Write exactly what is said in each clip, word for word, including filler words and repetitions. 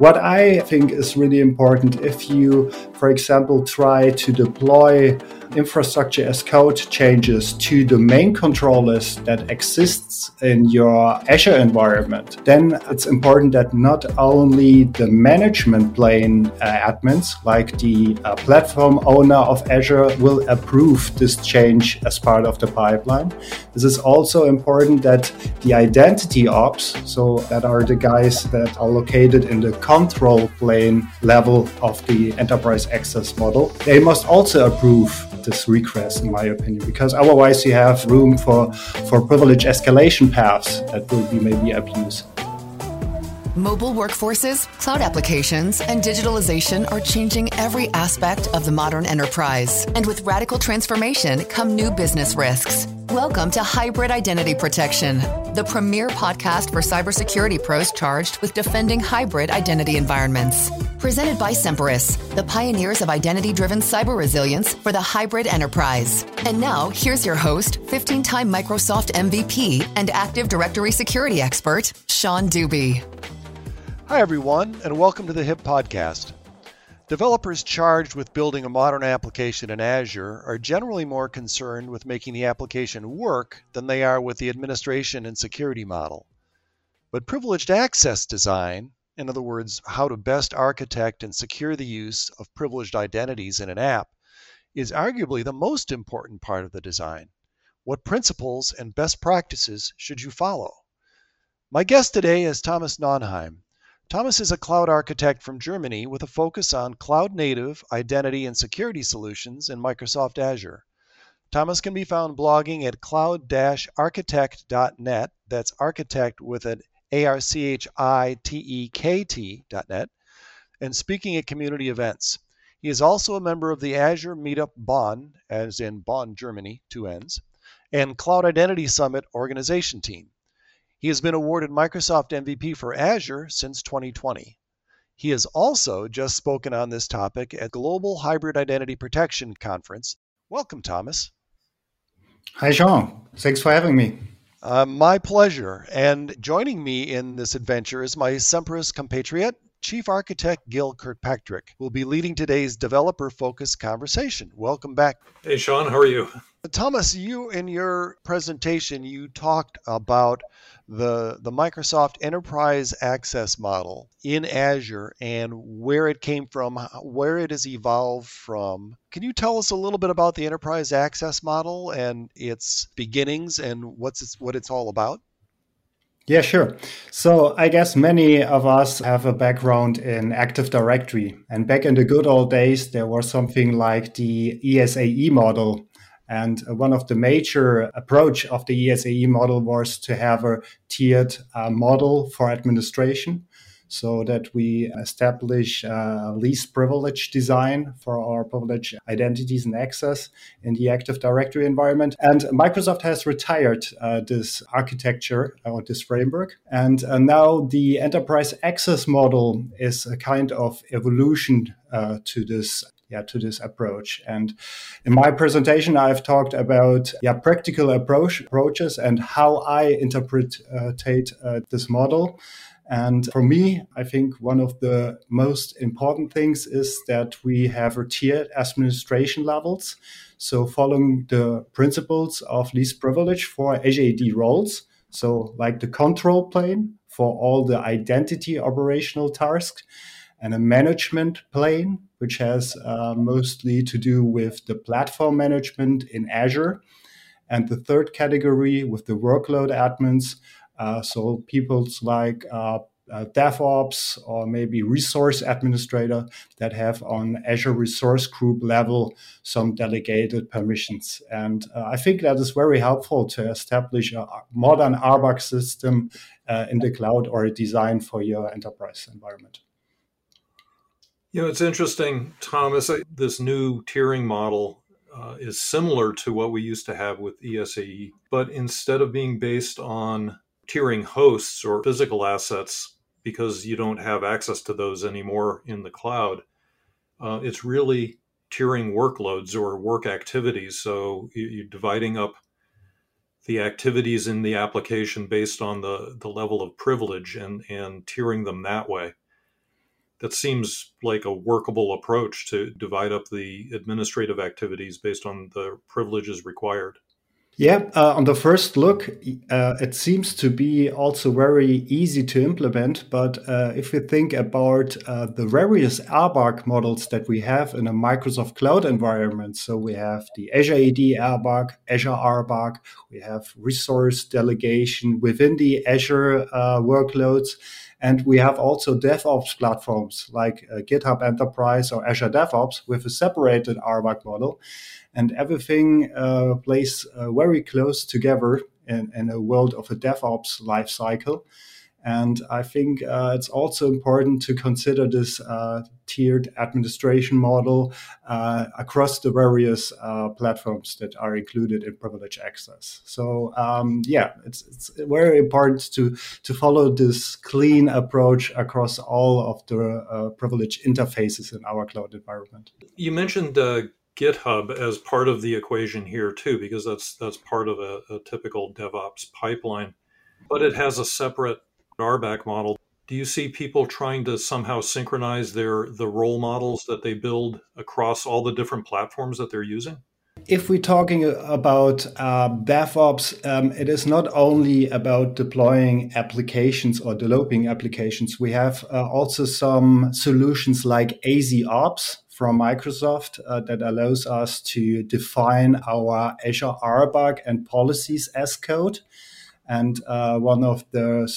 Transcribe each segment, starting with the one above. What I think is really important, if you, for example, try to deploy infrastructure as code changes to the main controllers that exists in your Azure environment, then it's important that not only the management plane uh, admins, like the uh, platform owner of Azure, will approve this change as part of the pipeline. This is also important that the identity ops, so that are the guys that are located in the control plane level of the enterprise access model, they must also approve this request, in my opinion, because otherwise you have room for, for privilege escalation paths that will be maybe abused. Mobile workforces, cloud applications, and digitalization are changing every aspect of the modern enterprise. And with radical transformation come new business risks. Welcome to Hybrid Identity Protection, the premier podcast for cybersecurity pros charged with defending hybrid identity environments. Presented by Semperis, the pioneers of identity-driven cyber resilience for the hybrid enterprise. And now, here's your host, fifteen-time Microsoft M V P and Active Directory security expert, Sean Deuby. Hi, everyone, and welcome to the HIP Podcast. Developers charged with building a modern application in Azure are generally more concerned with making the application work than they are with the administration and security model. But privileged access design, in other words, how to best architect and secure the use of privileged identities in an app, is arguably the most important part of the design. What principles and best practices should you follow? My guest today is Thomas Nonheim. Thomas is a cloud architect from Germany with a focus on cloud-native identity and security solutions in Microsoft Azure. Thomas can be found blogging at cloud dash architect dot net, that's architect with an A R C H I T E K T dot net, and speaking at community events. He is also a member of the Azure Meetup Bonn, as in Bonn, Germany, two N's, and Cloud Identity Summit organization team. He has been awarded Microsoft M V P for Azure since twenty twenty. He has also just spoken on this topic at Global Hybrid Identity Protection Conference. Welcome, Thomas. Hi, Sean. Thanks for having me. Uh, my pleasure. And joining me in this adventure is my Semperis compatriot, Chief Architect Gil Kirkpatrick, who will be leading today's developer-focused conversation. Welcome back. Hey, Sean. How are you? Thomas, you in your presentation, you talked about the the Microsoft Enterprise Access Model in Azure and where it came from, where it has evolved from. Can you tell us a little bit about the Enterprise Access Model and its beginnings and what's it's, what it's all about? Yeah, sure. So I guess many of us have a background in Active Directory. And back in the good old days, there was something like the E S A E model. And one of the major approach of the E S A E model was to have a tiered uh, model for administration, so that we establish uh, least privilege design for our privileged identities and access in the Active Directory environment. And Microsoft has retired uh, this architecture or this framework. And uh, now the enterprise access model is a kind of evolution uh, to this Yeah, to this approach. And in my presentation, I've talked about yeah, practical approach approaches and how I interpret uh, uh, this model. And for me, I think one of the most important things is that we have tiered administration levels. So following the principles of least privilege for Azure A D roles, so like the control plane for all the identity operational tasks, and a management plane, which has uh, mostly to do with the platform management in Azure. And the third category with the workload admins, uh, so people like uh, uh, DevOps or maybe resource administrator that have on Azure resource group level some delegated permissions. And uh, I think that is very helpful to establish a modern R B A C system uh, in the cloud or a design for your enterprise environment. You know, it's interesting, Thomas, this new tiering model uh, is similar to what we used to have with E S A E, but instead of being based on tiering hosts or physical assets, because you don't have access to those anymore in the cloud, uh, it's really tiering workloads or work activities. So you're dividing up the activities in the application based on the, the level of privilege and, and tiering them that way. that seems like a workable approach to divide up the administrative activities based on the privileges required. Yeah, uh, on the first look, uh, it seems to be also very easy to implement. But uh, if you think about uh, the various R B A C models that we have in a Microsoft Cloud environment, so we have the Azure A D R B A C, Azure R B A C, we have resource delegation within the Azure uh, workloads, and we have also DevOps platforms like uh, GitHub Enterprise or Azure DevOps with a separated R B A C model. And everything uh, plays uh, very close together in, in a world of a DevOps lifecycle. And I think uh, it's also important to consider this uh, tiered administration model uh, across the various uh, platforms that are included in privileged access. So um, yeah, it's, it's very important to, to follow this clean approach across all of the uh, privileged interfaces in our cloud environment. You mentioned uh... GitHub as part of the equation here too, because that's that's part of a, a typical DevOps pipeline, but it has a separate R B A C model. Do you see people trying to somehow synchronize their the role models that they build across all the different platforms that they're using? If we're talking about uh, DevOps, um, it is not only about deploying applications or developing applications. We have uh, also some solutions like AZOps from Microsoft uh, that allows us to define our Azure R B A C and policies as code. And uh, one of the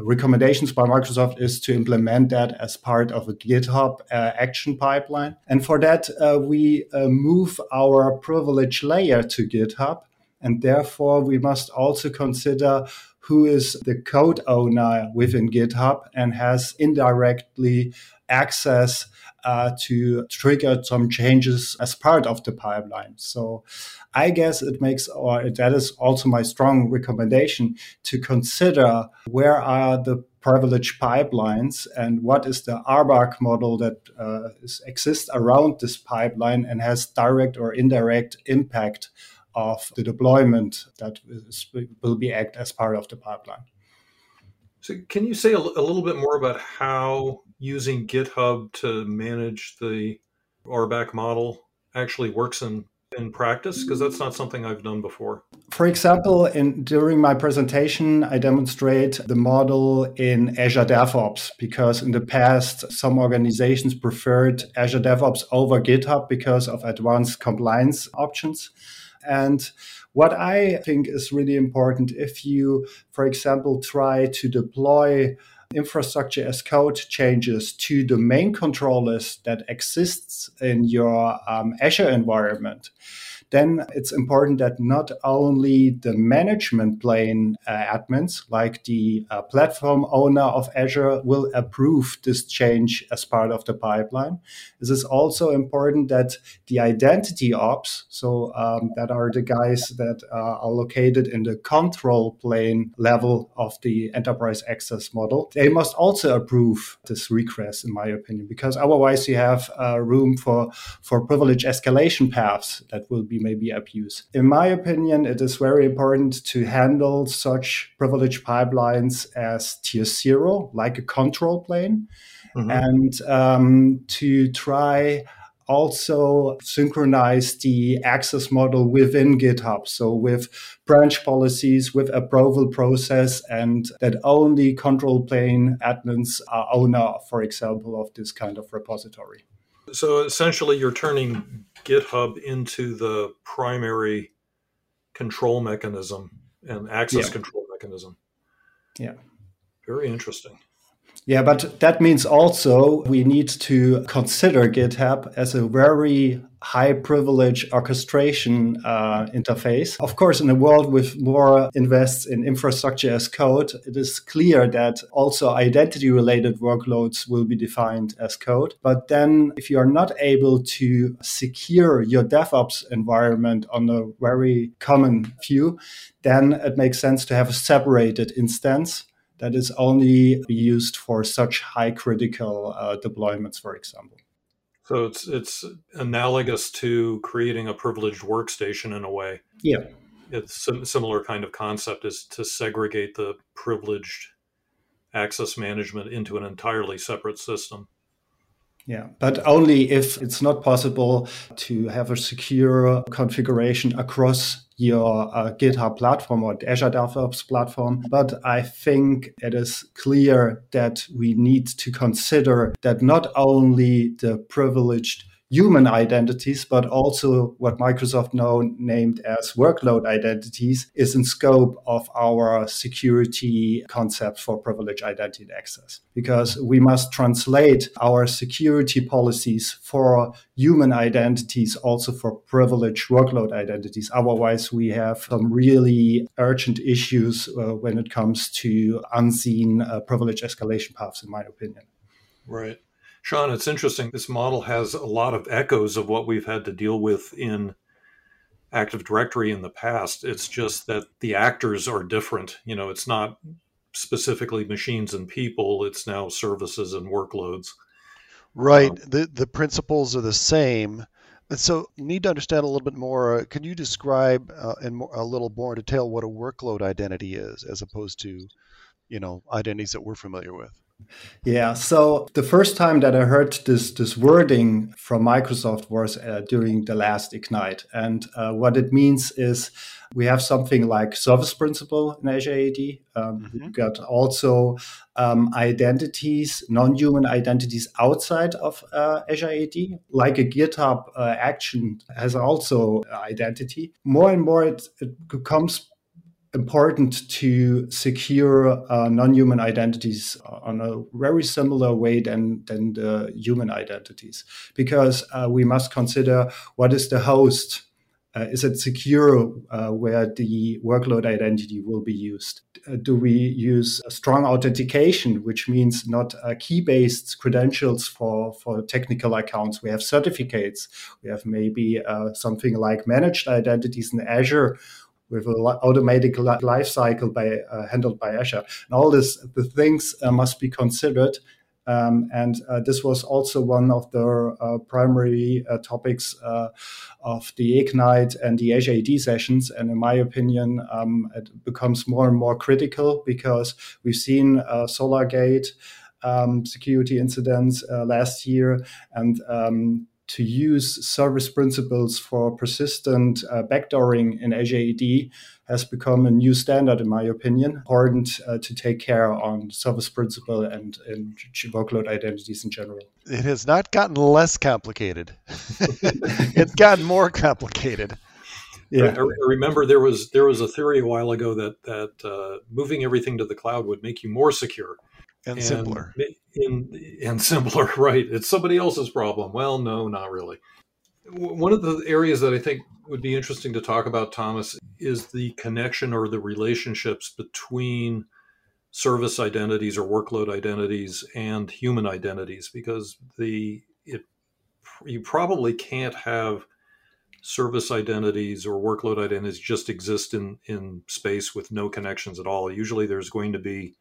recommendations by Microsoft is to implement that as part of a GitHub uh, action pipeline. And for that, uh, we uh, move our privilege layer to GitHub. And therefore, we must also consider who is the code owner within GitHub and has indirectly access uh, to trigger some changes as part of the pipeline. So I guess it makes, or that is also my strong recommendation, to consider where are the privilege pipelines and what is the R B A C model that uh, is, exists around this pipeline and has direct or indirect impact of the deployment that is, will be act as part of the pipeline. So can you say a, a little bit more about how using GitHub to manage the R B A C model actually works in, in practice? Because that's not something I've done before. For example, in, during my presentation, I demonstrate the model in Azure DevOps, because in the past, some organizations preferred Azure DevOps over GitHub because of advanced compliance options. And what I think is really important, if you, for example, try to deploy infrastructure as code changes to the main controllers that exists in your um, Azure environment, then it's important that not only the management plane uh, admins, like the uh, platform owner of Azure, will approve this change as part of the pipeline. This is also important that the identity ops, so um, that are the guys that uh, are located in the control plane level of the enterprise access model, they must also approve this request, in my opinion, because otherwise you have uh, room for, for privilege escalation paths that will be maybe abuse. In my opinion, it is very important to handle such privilege pipelines as tier zero, like a control plane, mm-hmm. and um, to try also synchronize the access model within GitHub. So with branch policies, with approval process, and that only control plane admins are owner, for example, of this kind of repository. So essentially, you're turning GitHub into the primary control mechanism and access yeah. control mechanism. Yeah. Very interesting. Yeah, but that means also we need to consider GitHub as a very high privilege orchestration uh, interface. Of course, in a world with more invests in infrastructure as code, it is clear that also identity related workloads will be defined as code. But then if you are not able to secure your DevOps environment on a very common view, then it makes sense to have a separated instance that is only used for such high critical uh, deployments, for example. So it's it's analogous to creating a privileged workstation in a way. Yeah. It's a similar kind of concept, is to segregate the privileged access management into an entirely separate system. Yeah, but only if it's not possible to have a secure configuration across your uh, GitHub platform or Azure DevOps platform. But I think it is clear that we need to consider that not only the privileged human identities, but also what Microsoft now named as workload identities is in scope of our security concept for privileged identity and access, because we must translate our security policies for human identities also for privileged workload identities. Otherwise, we have some really urgent issues uh, when it comes to unseen uh, privilege escalation paths, in my opinion. Right. Sean, it's interesting. This model has a lot of echoes of what we've had to deal with in Active Directory in the past. It's just that the actors are different. You know, it's not specifically machines and people. It's now services and workloads. Right. Um, the, the principles are the same. And so need to understand a little bit more. Uh, can you describe uh, in more, a little more detail what a workload identity is as opposed to, you know, identities that we're familiar with? Yeah, so the first time that I heard this this wording from Microsoft was uh, during the last Ignite. And uh, what it means is we have something like service principle in Azure A D. Um, mm-hmm. We've got also um, identities, non-human identities outside of uh, Azure A D, like a GitHub uh, action has also identity. More and more it, it becomes important to secure uh, non-human identities on a very similar way than, than the human identities, because uh, we must consider what is the host. Uh, is it secure uh, where the workload identity will be used? Uh, do we use a strong authentication, which means not uh, key-based credentials for, for technical accounts? We have certificates. We have maybe uh, something like managed identities in Azure, with an automatic lifecycle by, uh, handled by Azure. And all this, the things uh, must be considered. Um, and uh, this was also one of the uh, primary uh, topics uh, of the Ignite and the Azure A D sessions. And in my opinion, um, it becomes more and more critical because we've seen uh, SolarGate um, security incidents uh, last year, and um, to use service principles for persistent uh, backdooring in Azure A D has become a new standard, in my opinion. Important uh, to take care on service principle and, and workload identities in general. It has not gotten less complicated. It's gotten more complicated. Yeah. I, I remember there was there was a theory a while ago that that uh, moving everything to the cloud would make you more secure. And simpler. And, in, and simpler, right. It's somebody else's problem. Well, no, not really. One of the areas that I think would be interesting to talk about, Thomas, is the connection or the relationships between service identities or workload identities and human identities, because the it you probably can't have service identities or workload identities just exist in, in space with no connections at all. Usually there's going to be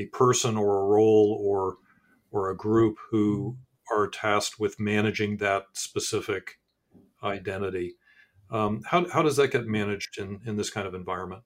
a person or a role or or a group who are tasked with managing that specific identity. Um, how, how does that get managed in, in this kind of environment?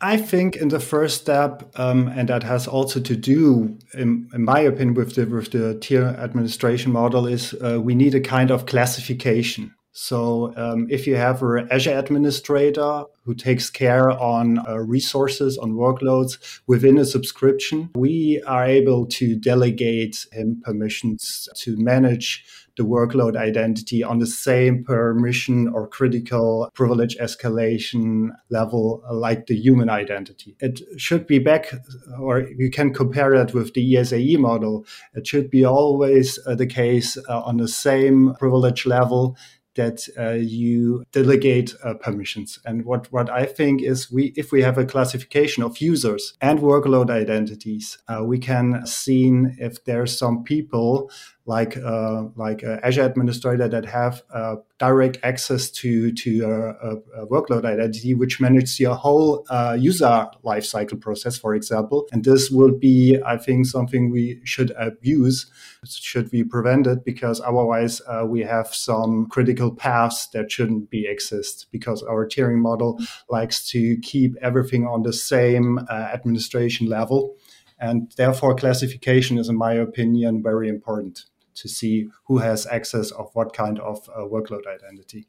I think in the first step, um, and that has also to do, in, in my opinion, with the, with the tier administration model, is uh, we need a kind of classification. So um, if you have an Azure administrator who takes care on uh, resources, on workloads within a subscription, we are able to delegate him permissions to manage the workload identity on the same permission or critical privilege escalation level like the human identity. It should be back, or you can compare that with the E S A E model. It should be always uh, the case uh, on the same privilege level that uh, you delegate uh, permissions. And what, what I think is we if we have a classification of users and workload identities, uh, we can see if there's some people like uh, like uh, Azure administrator that have uh, direct access to, to a, a, a workload identity, which manages your whole uh, user lifecycle process, for example. And this will be, I think, something we should abuse, should be prevented, because otherwise uh, we have some critical paths that shouldn't be exist, because our tiering model likes to keep everything on the same uh, administration level. And therefore, classification is, in my opinion, very important to see who has access of what kind of uh, workload identity.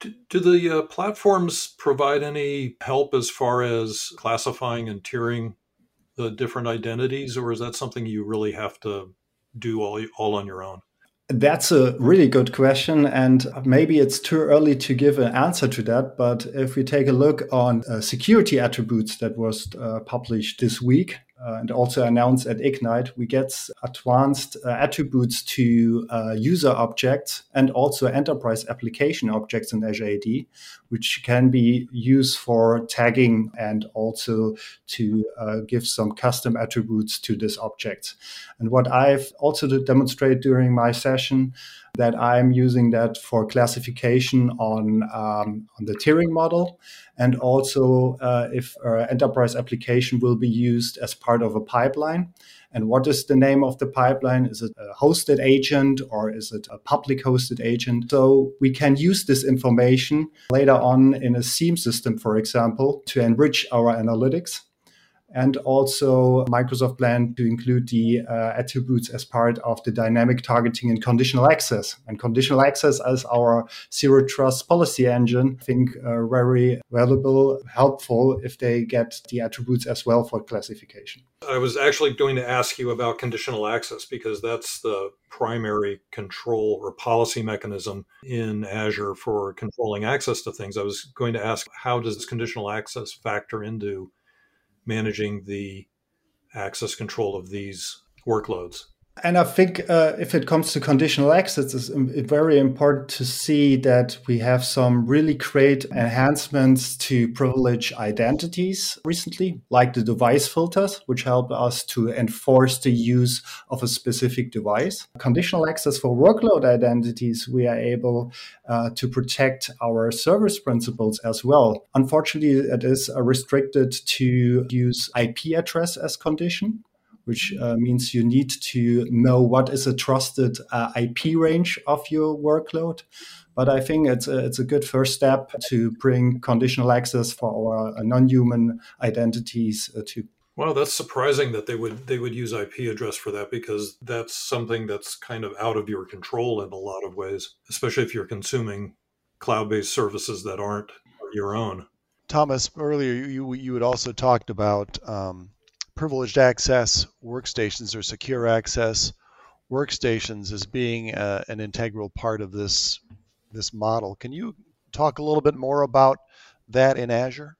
Do, do the uh, platforms provide any help as far as classifying and tiering the different identities, or is that something you really have to do all, all on your own? That's a really good question, and maybe it's too early to give an answer to that. But if we take a look on uh, security attributes that was uh, published this week uh, and also announced at Ignite, we get advanced uh, attributes to uh, user objects and also enterprise application objects in Azure A D, which can be used for tagging and also to uh, give some custom attributes to this object. And what I've also demonstrated during my session, that I'm using that for classification on, um, on the tiering model, and also uh, if uh, enterprise application will be used as part of a pipeline. And what is the name of the pipeline? Is it a hosted agent or is it a public hosted agent? So we can use this information later on in a S E A M system, for example, to enrich our analytics. And also Microsoft planned to include the uh, attributes as part of the dynamic targeting and conditional access. And conditional access as our zero trust policy engine, I think uh, very valuable, helpful if they get the attributes as well for classification. I was actually going to ask you about conditional access, because that's the primary control or policy mechanism in Azure for controlling access to things. I was going to ask, how does this conditional access factor into managing the access control of these workloads? And I think uh, if it comes to conditional access, it's very important to see that we have some really great enhancements to privilege identities recently, like the device filters, which help us to enforce the use of a specific device. Conditional access for workload identities, we are able uh, to protect our service principals as well. Unfortunately, it is restricted to use I P address as condition, which uh, means you need to know what is a trusted uh, I P range of your workload. But I think it's a, it's a good first step to bring conditional access for our non-human identities uh, too. Wow, that's surprising that they would they would use I P address for that, because that's something that's kind of out of your control in a lot of ways, especially if you're consuming cloud-based services that aren't your own. Thomas, earlier you you had also talked about Um... privileged access workstations or secure access workstations as being uh, an integral part of this this model. Can you talk a little bit more about that in Azure?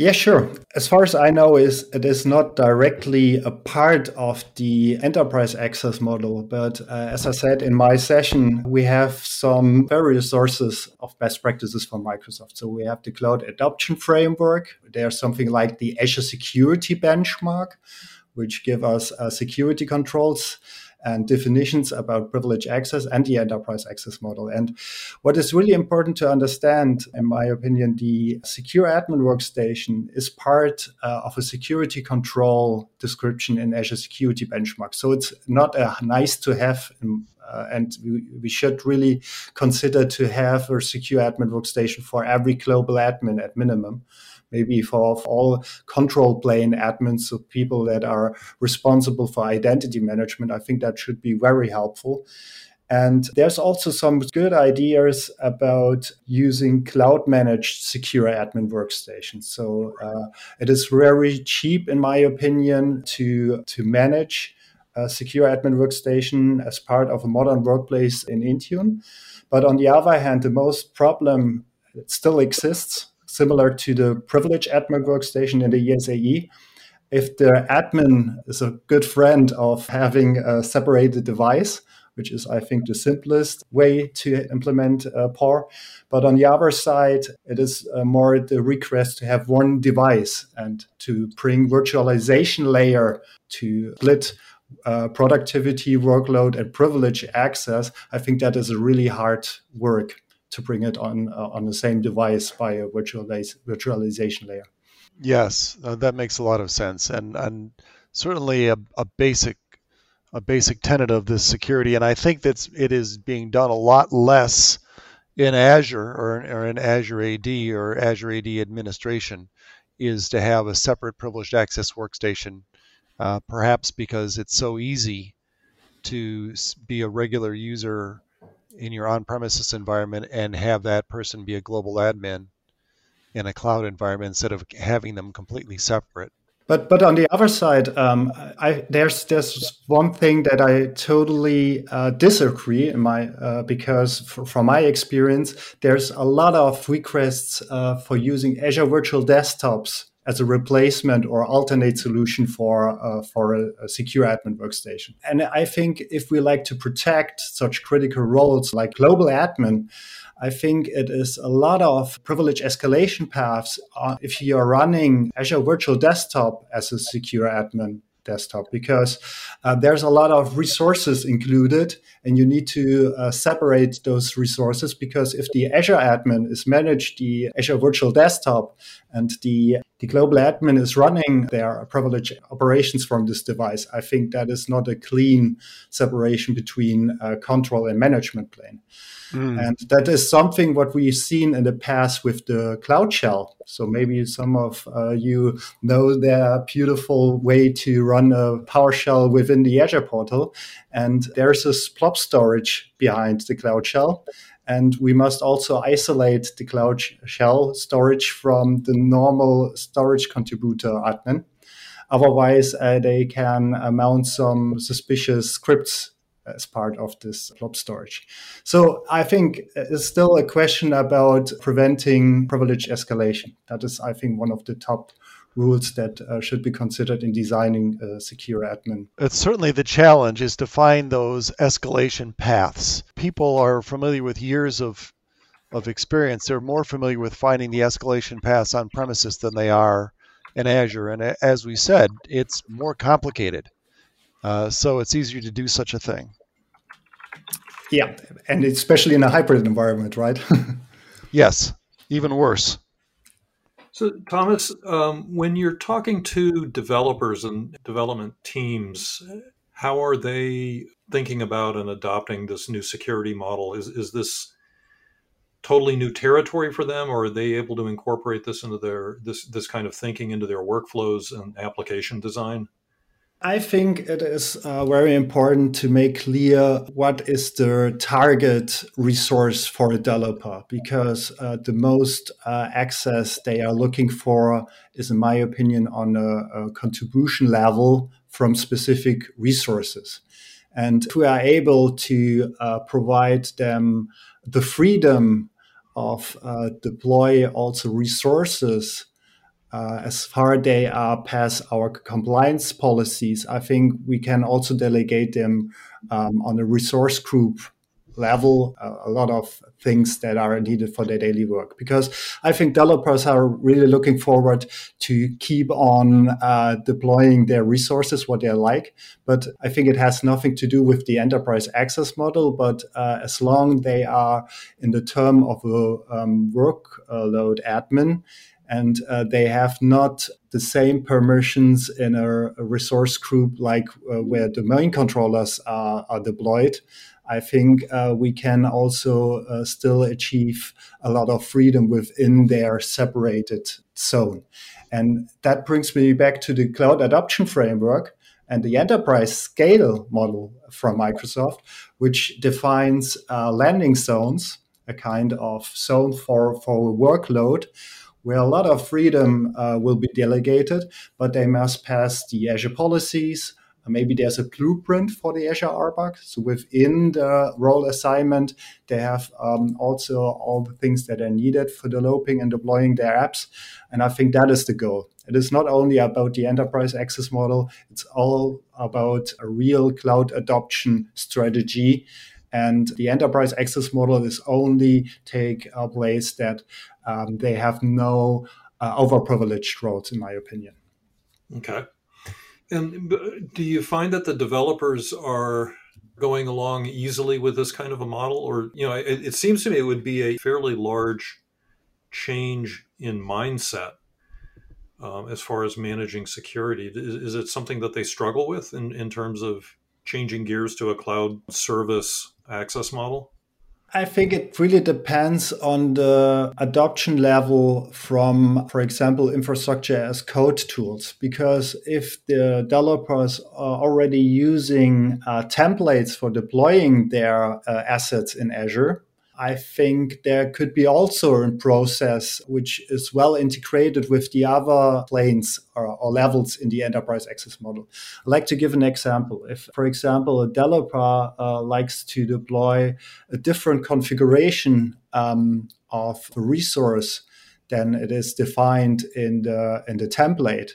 Yeah, sure. As far as I know, is it is not directly a part of the enterprise access model. But uh, as I said in my session, we have some various sources of best practices from Microsoft. So we have the Cloud Adoption Framework. There's something like the Azure Security Benchmark, which give us uh, security controls and definitions about privileged access and the enterprise access model. And what is really important to understand, in my opinion, the secure admin workstation is part uh, of a security control description in Azure Security Benchmark. So it's not a nice to have, uh, and we, we should really consider to have a secure admin workstation for every global admin at minimum. Maybe for, for all control plane admins, so people that are responsible for identity management, I think that should be very helpful. And there's also some good ideas about using cloud-managed secure admin workstations. So uh, it is very cheap, in my opinion, to, to manage a secure admin workstation as part of a modern workplace in Intune. But on the other hand, the most problem that still exists, similar to the privileged admin workstation in the E S A E, if the admin is a good friend of having a separated device, which is, I think, the simplest way to implement uh, P A R. But on the other side, it is uh, more the request to have one device and to bring virtualization layer to split uh, productivity, workload, and privileged access. I think that is a really hard work to bring it on uh, on the same device by a virtualiz- virtualization layer. Yes, uh, that makes a lot of sense, and and certainly a, a basic a basic tenet of this security. And I think that's it is being done a lot less in Azure or, or in Azure A D or Azure A D administration, is to have a separate privileged access workstation, uh, perhaps because it's so easy to be a regular user in your on-premises environment and have that person be a global admin in a cloud environment instead of having them completely separate. But but on the other side, um, I, there's there's one thing that I totally uh, disagree in my uh, because for, from my experience, there's a lot of requests uh, for using Azure Virtual Desktops as a replacement or alternate solution for uh, for a, a secure admin workstation. And I think if we like to protect such critical roles like global admin, I think it is a lot of privilege escalation paths uh, if you are running Azure Virtual Desktop as a secure admin desktop, because uh, there's a lot of resources included and you need to uh, separate those resources, because if the Azure admin is managed, the Azure Virtual Desktop, and the, the global admin is running their privileged operations from this device, I think that is not a clean separation between uh, control and management plane. Mm. And that is something what we've seen in the past with the Cloud Shell. So maybe some of uh, you know their beautiful way to run a PowerShell within the Azure portal. And there's this blob storage behind the Cloud Shell. And we must also isolate the Cloud Shell storage from the normal storage contributor admin. Otherwise, uh, they can mount some suspicious scripts as part of this blob storage. So I think it's still a question about preventing privilege escalation. That is, I think, one of the top rules that uh, should be considered in designing a secure admin. It's certainly the challenge is to find those escalation paths. People are familiar with years of of experience. They're more familiar with finding the escalation paths on premises than they are in Azure. And as we said, it's more complicated. Uh, so it's easier to do such a thing. Yeah, and especially in a hybrid environment, right? Yes, even worse. So, Thomas, um, when you're talking to developers and development teams, how are they thinking about and adopting this new security model? Is is this totally new territory for them, or are they able to incorporate this into their this this kind of thinking into their workflows and application design? I think it is uh, very important to make clear what is the target resource for a developer, because uh, the most uh, access they are looking for is, in my opinion, on a, a contribution level from specific resources. And if we are able to uh, provide them the freedom of uh, deploy also resources Uh, as far as they are past our compliance policies, I think we can also delegate them um, on a resource group level, uh, a lot of things that are needed for their daily work. Because I think developers are really looking forward to keep on uh, deploying their resources, what they like. But I think it has nothing to do with the enterprise access model. But uh, as long they are in the term of a um, workload admin, and uh, they have not the same permissions in a, a resource group like uh, where domain controllers are, are deployed, I think uh, we can also uh, still achieve a lot of freedom within their separated zone. And that brings me back to the cloud adoption framework and the enterprise scale model from Microsoft, which defines uh, landing zones, a kind of zone for, for a workload, where a lot of freedom uh, will be delegated, but they must pass the Azure policies. Maybe there's a blueprint for the Azure R B A C. So within the role assignment, they have um, also all the things that are needed for developing and deploying their apps. And I think that is the goal. It is not only about the enterprise access model. It's all about a real cloud adoption strategy. And the enterprise access model is only take a place that um, they have no uh, overprivileged roles, in my opinion. Okay. And do you find that the developers are going along easily with this kind of a model? Or, you know, it, it seems to me it would be a fairly large change in mindset um, as far as managing security. Is, is it something that they struggle with in, in terms of changing gears to a cloud service access model? I think it really depends on the adoption level from, for example, infrastructure as code tools. Because if the developers are already using uh, templates for deploying their uh, assets in Azure, I think there could be also a process which is well integrated with the other planes or, or levels in the enterprise access model. I'd like to give an example. If, for example, a developer uh, likes to deploy a different configuration um, of a resource than it is defined in the, in the template,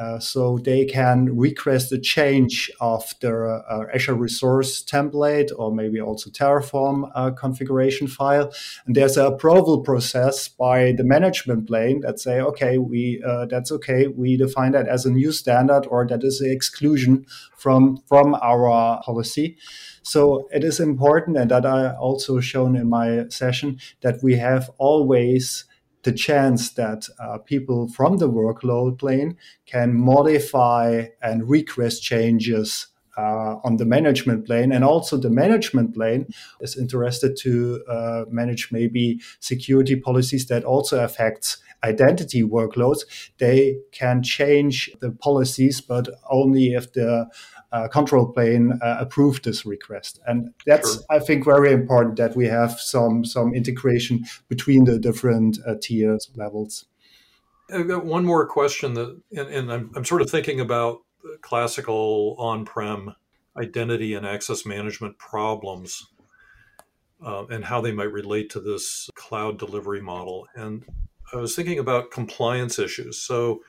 Uh, so they can request a change of their uh, Azure resource template or maybe also Terraform uh, configuration file. And there's an approval process by the management plane that say, okay, we uh, that's okay. We define that as a new standard, or that is an exclusion from, from our policy. So it is important, and that I also shown in my session, that we have always the chance that uh, people from the workload plane can modify and request changes uh, on the management plane. And also the management plane is interested to uh, manage maybe security policies that also affects identity workloads. They can change the policies, but only if the uh, control plane uh, approved this request. And that's, sure. I think, very important that we have some some integration between the different uh, tiers levels. I've got one more question that, and, and I'm, I'm sort of thinking about classical on-prem identity and access management problems uh, and how they might relate to this cloud delivery model. And I was thinking about compliance issues. So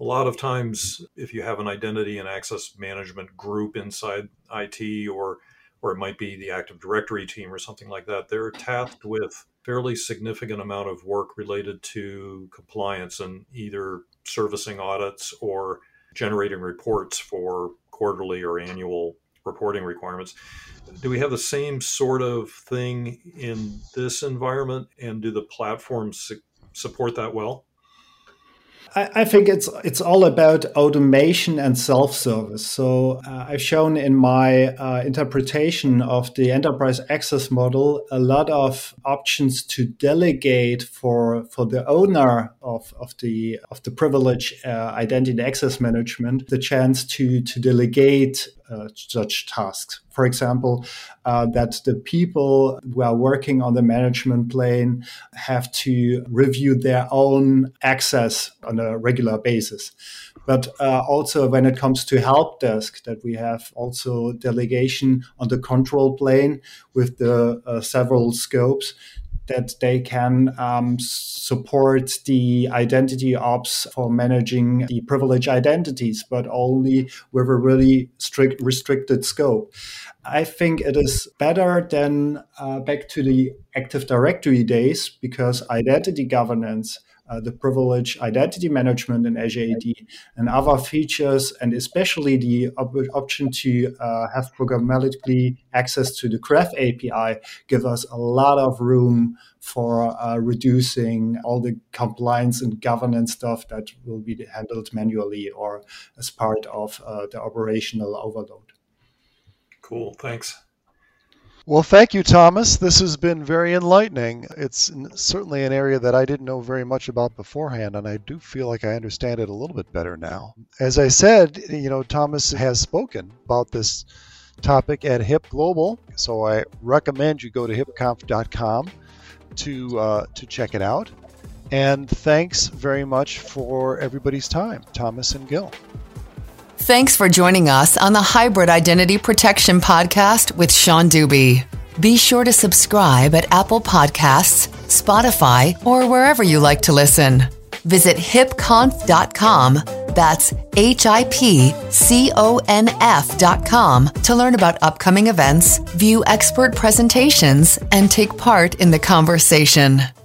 a lot of times, if you have an identity and access management group inside I T, or or it might be the Active Directory team or something like that, they're tasked with fairly significant amount of work related to compliance and either servicing audits or generating reports for quarterly or annual reporting requirements. Do we have the same sort of thing in this environment? And do the platforms support that well? I, I think it's it's all about automation and self-service. So uh, I've shown in my uh, interpretation of the enterprise access model a lot of options to delegate for for the owner of, of the of the privilege uh, identity access management, the chance to to delegate Uh, such tasks. For example, uh, that the people who are working on the management plane have to review their own access on a regular basis. But uh, also when it comes to help desk, that we have also delegation on the control plane with the uh, several scopes, that they can um, support the identity ops for managing the privileged identities, but only with a really strict restricted scope. I think it is better than uh, back to the Active Directory days, because identity governance, Uh, the privilege identity management in Azure A D and other features, and especially the op- option to uh, have programmatically access to the Graph A P I, give us a lot of room for uh, reducing all the compliance and governance stuff that will be handled manually or as part of uh, the operational overload. Cool, thanks. Well, thank you, Thomas. This has been very enlightening. It's certainly an area that I didn't know very much about beforehand, and I do feel like I understand it a little bit better now. As I said, you know, Thomas has spoken about this topic at HIP Global, so I recommend you go to hip conf dot com to uh, to check it out. And thanks very much for everybody's time, Thomas and Gil. Thanks for joining us on the Hybrid Identity Protection Podcast with Sean Deuby. Be sure to subscribe at Apple Podcasts, Spotify, or wherever you like to listen. Visit hip conf dot com, that's H I P C O N F dot com, to learn about upcoming events, view expert presentations, and take part in the conversation.